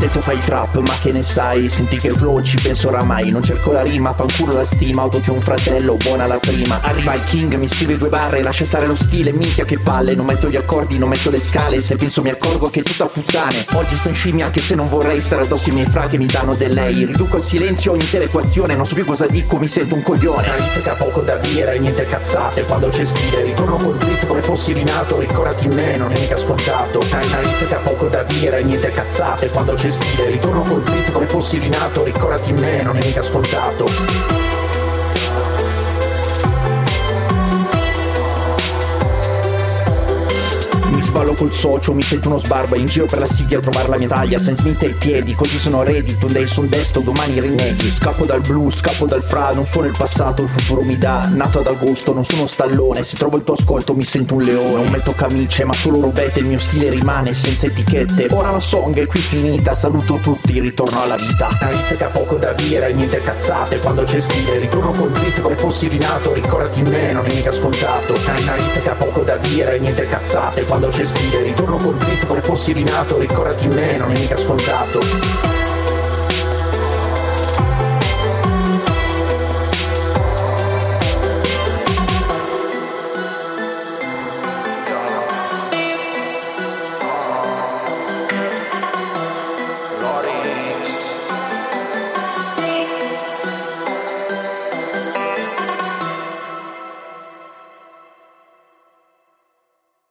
detto fai trap, ma che ne sai? Senti che flow ci penso oramai, non cerco la rima, fa un culo la stima, autotune un fratello, buona la prima. Arriva il king, mi scrive 2 barre, lascia stare lo stile, minchia che palle. Non metto gli accordi, non metto le scale, se penso mi accorgo che è tutta puttane. Oggi sto in scimmia anche se non vorrei, stare addosso i miei fra che mi danno del lei. Riduco al silenzio ogni telequazione, non so più cosa dico, mi sento un coglione. La vita che ha poco da dire, niente cazzate, quando c'è stile ritorno col dritto come fossi rinato. Ricordati me, non è mica scontato. La vita che ha poco da dire, niente cazzate, quando c'è stile ritorno col dritto come fossi rinato. Ricordati me, non è mica scontato. Ballo col socio, mi sento uno sbarba, in giro per la city a trovare la mia taglia. Sam Smith ai piedi, così sono ready, tu dai son destro, domani rinneghi. Scappo dal blu, scappo dal fra, non sono il passato, il futuro mi dà. Nato ad agosto, non sono stallone, se trovo il tuo ascolto mi sento un leone. Non metto camicie ma solo robette, il mio stile rimane senza etichette. Ora la song è qui finita, saluto tutti, ritorno alla vita. La vita che ha poco da dire, niente cazzate, quando c'è stile ritorno col beat come fossi rinato. Ricordati me, non è mica scontato. La vita che ha poco da dire, niente cazzate, quando c'è stile ritorno col beat come fossi rinato. Ricordati me, non è mica scontato.